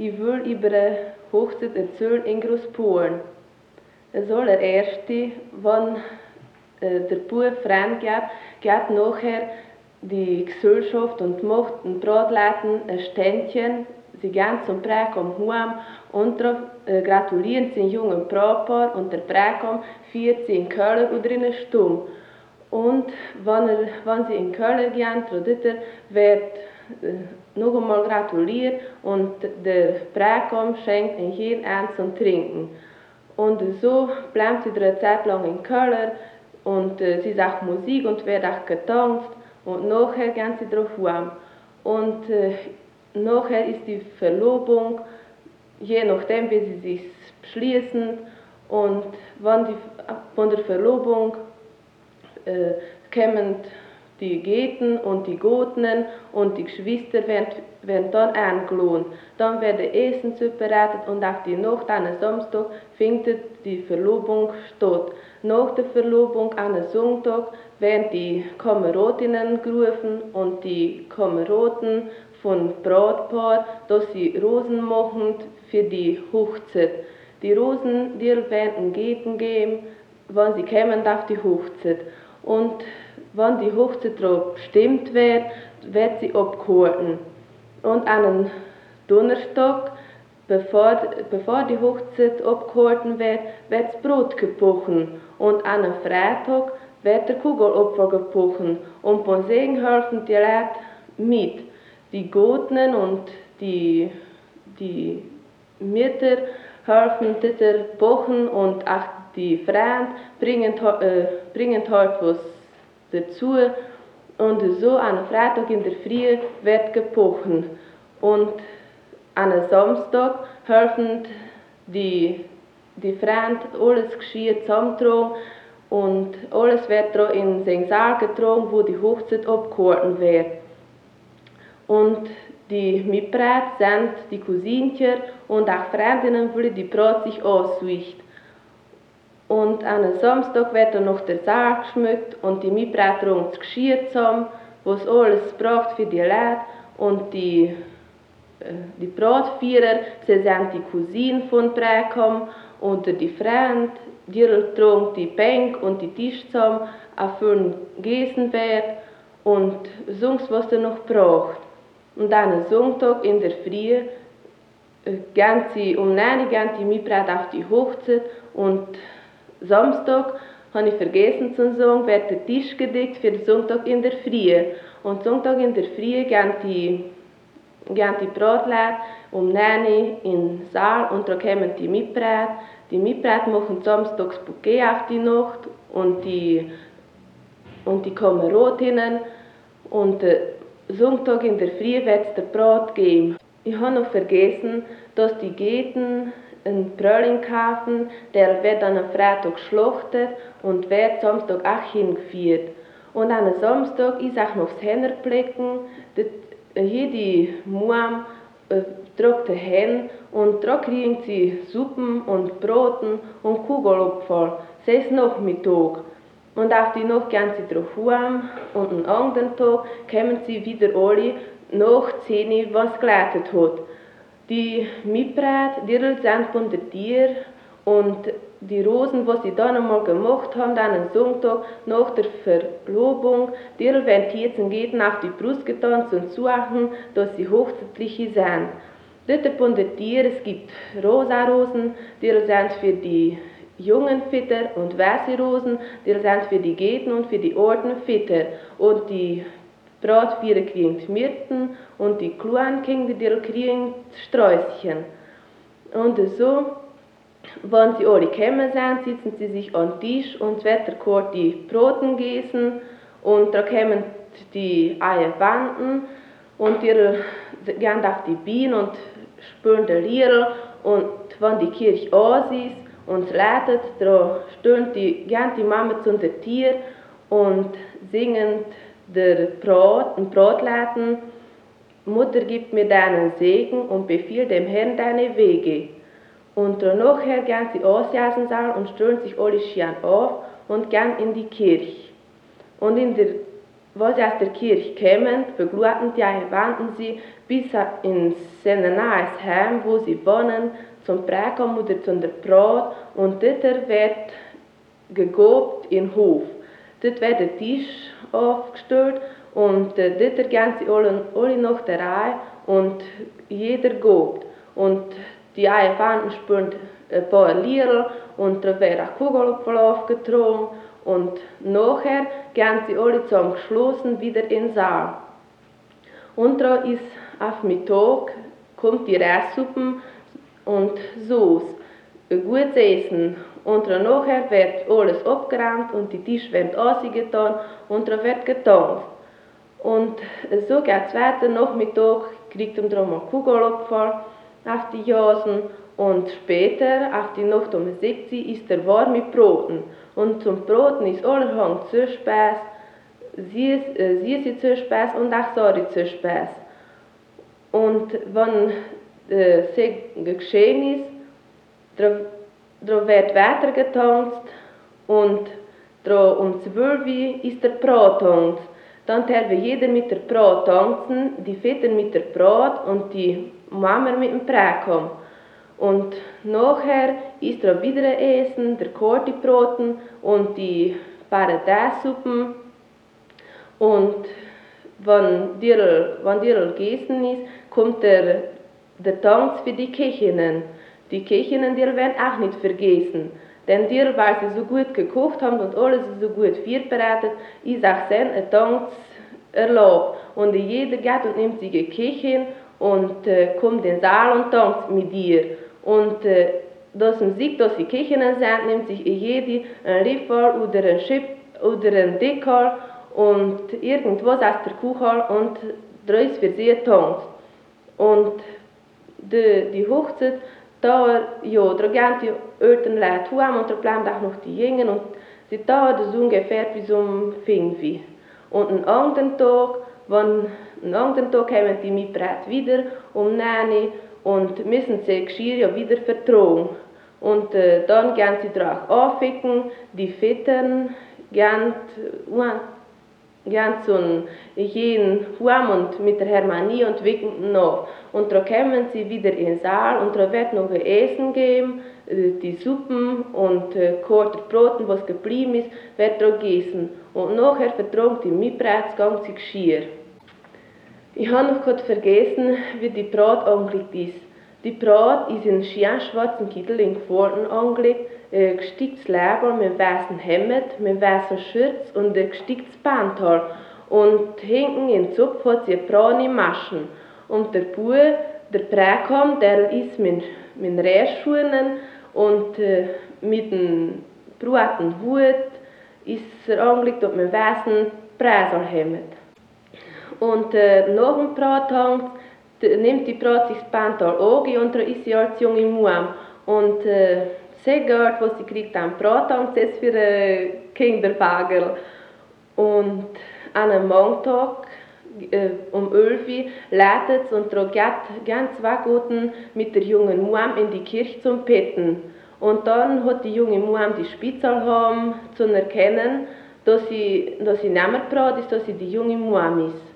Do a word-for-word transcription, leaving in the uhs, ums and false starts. Ich will über die Hochzeit erzählen in Großpolen. Es soll der erste, wenn der Bub fremd geht, geht nachher die Gesellschaft und macht ein Brotleiten, ein Ständchen. Sie gehen zum Präkom heim und darauf gratulieren zum jungen Brautpaar und der Präkom feiert in Köln oder in einer Stunde. Und wenn, er, wenn sie in Köln gehen, wird äh, noch einmal gratuliert und der Präkom schenkt ihnen jeden eins zum Trinken. Und so bleibt sie eine Zeit lang in Köln und äh, sie sagt Musik und wird auch getanzt und nachher gehen sie drauf heim. Und äh, nachher ist die Verlobung, je nachdem wie sie sich beschließen, und wenn die, von der Verlobung äh, kommen die Gäten und die Gotnen und die Geschwister werden, werden dann eingeladen. Dann wird das Essen zubereitet und auf die Nacht eines Samstag findet die Verlobung statt. Nach der Verlobung eines Sonntag werden die Kameradinnen gerufen und die Kameraden von Brautpaar, dass sie Rosen machen für die Hochzeit. Die Rosen, die werden Gäten geben, wenn sie kommen auf die Hochzeit. Und wenn die Hochzeit darauf bestimmt wird, wird sie abgehalten. Und einen Donnerstag, bevor, bevor die Hochzeit abgehalten wird, wird das Brot gebacken. Und an einem Freitag wird der Kugelopfer gebacken. Und von Segen helfen die Leute mit. Die Gotnen und die, die Mütter helfen dort backen und auch die Freunde bringen, äh, bringen halt was dazu. Und so an Freitag in der Früh wird gebacken. Und an Samstag helfen die, die Freunde alles Geschirr zusammentragen und alles wird in den Saal getragen, wo die Hochzeit abgehalten wird. Und die Mitbräute sind die Cousinchen und auch Freundinnen, die die Braut sich aussucht. Und an Samstag wird dann noch der Saal geschmückt und die Mitbräute tragen das Geschirr zusammen, was alles braucht für die Leute. Und die, äh, die Brautfeirer, sie sind die Cousinen von Präkom oder die Freunde, die tragen die Bänke und die Tische zusammen, erfüllen Gästen wird und sonst was er noch braucht. Und dann Sonntag in der Früh gehen sie um neun Uhr gehen die Mitbräute auf die Hochzeit und Samstag, habe ich vergessen zu sagen, wird der Tisch gedeckt für den Sonntag in der Früh. Und Sonntag in der Früh gehen die, gehen die Brautleute um neun Uhr in den Saal und da kommen die Mitbräute. Die Mitbräute machen samstags Bouquet auf die Nacht und die, und die Kameradinnen und äh, Sonntag in der Früh wird es der Brot geben. Ich habe noch vergessen, dass die Gäten einen Brülling kaufen, der wird an einem Freitag geschlachtet und wird Samstag auch hingeführt. Und an einem Samstag ist auch noch das Händerpflücken. Jede Muam äh, trägt die Hände und da kriegen sie Suppen und Broten und Kugelopfer. Das ist Nachmittag. Und auf die Nacht gehen sie drauf heim und am anderen Tag kommen sie wieder alle nach zehn Uhr, was es geleitet hat. Die Mitbräute, die sind von den Tieren und die Rosen, die sie dann einmal gemacht haben, dann am Sonntag nach der Verlobung, die werden jetzt den Gäten auf die Brust getanzt und suchen, dass sie hochzeitliche sind. Dort von den Tieren, es gibt Rosa-Rosen, die sind für die jungen Väter und weiße Rosen, die sind für die Gäten und für die alten Väter. Und die Brautfeier kriegen die Myrten und die kleinen Kinder, die kriegen die Sträußchen. Und so, wenn sie alle gekommen sind, sitzen sie sich an den Tisch und es wird kurz die Broten gegessen und da kommen die Eierwanten und die gehen auf die Bienen und spülen die Lieder. Und wenn die Kirche aus ist, und leitet, da stehen die, gehen die Mama zu den Tieren und singen der Brot und Brotleiten. Mutter gibt mir deinen Segen und befiehlt dem Herrn deine Wege. Und danach gehen sie aus dem Saal und stellen sich alle schön auf und gehen in die Kirche. Und in der, Wo sie aus der Kirche kämen, begruben die einen Wandten sie bis ins nahes Heim, wo sie wohnen, zum Prägen oder zum Brot, und dort wird gegobt in den Hof. Dort wird der Tisch aufgestellt und dort gehen sie alle, alle nach der Reihe und jeder gobt. Und die einen Wandten spielen ein paar Lieder und da wird ein Kugelpflauf getrunken. Und nachher gehen sie alle zum Geschlossen wieder in den Saal. Und da ist auf Mittag, kommt die Reissuppe und Soße, gutes Essen. Und nachher wird alles abgeräumt und die Tische werden ausgetan und da wird getanzt. Und so geht es weiter. Nachmittag kriegt man dann einen Kugelopfer auf die Jasen. Und später, auf die Nacht um sechs, ist der warme Broten. Und zum Broten ist allerhand Zuspeis, süße Zuspeis und auch saure Zuspeis. Und wenn das äh, geschehen ist, dann wird weiter getanzt und um zwölf Uhr ist der Brattanz. Dann darf jeder mit der Brat tanzen, die Väter mit der Brat und die Mama mit dem Präkom. Und nachher ist da wieder Essen, der Kortibroten und die Paradeissuppen. Und wenn die, wenn die gegessen ist, kommt der, der Tanz für die Köchinnen. Die Köchinnen, die werden auch nicht vergessen. Denn die, weil sie so gut gekocht haben und alles so gut vorbereitet, ist auch ein Tanz erlaubt. Und jeder geht und nimmt sich eine Köchin und äh, kommt in den Saal und tanzt mit ihr. Und äh, dass man sieht, dass sie Köchinnen sind, nimmt sich jede einen Riffel oder einen Schiff oder einen Deckel und irgendwas aus der Küche und dreist für sie tanzt. Und die, die Hochzeit, da, ja, da gehen die alten Leute heim und da bleiben auch noch die Jungen und sie dauert so ungefähr bis um fünf. Und einen anderen Tag, wenn am anderen Tag kommen die Mitbräte wieder um neun Uhr und müssen sie Geschirr ja wieder vertragen. Und äh, dann gehen sie drauf anficken, die Väter gehen, äh, gehen zu jeden Heim und mit der Hermanie und winken nach. Und dann kommen sie wieder in den Saal und da wird noch ein Essen geben, äh, die Suppen und äh, Kortbroten, was geblieben ist, wird da gegessen. Und nachher vertragen die Mitbräte das ganze Geschirr. Ich habe noch gerade vergessen, wie die Braut angelegt ist. Die Braut ist in schönen schwarzen Kittel in Quarten angelegt, ein gesticktes Label mit weißem Hemd, mit weißem Schürz und ein gesticktes Pantal. Und hinten im Zopf hat sie braune Maschen. Und der Bube, der Präkom, der ist mit, mit Reisschuhen und äh, mit einem breiten Hut ist er angelegt und mit weißem Präselhemd. Und äh, nach dem Bratanz nimmt die Brat sich das Pantal an und dann ist sie als junge Muam. Und äh, sie gehört, was sie kriegt am Bratanz, das ist für äh, Kinderwagel. Und an einem Montag äh, um elf Uhr lädt es und dann gehen zwei Goten mit der jungen Muam in die Kirche zum Betten. Und dann hat die junge Muam die Spitzalhaben zu erkennen, dass sie, dass sie nicht mehr Brat ist, dass sie die junge Muam ist.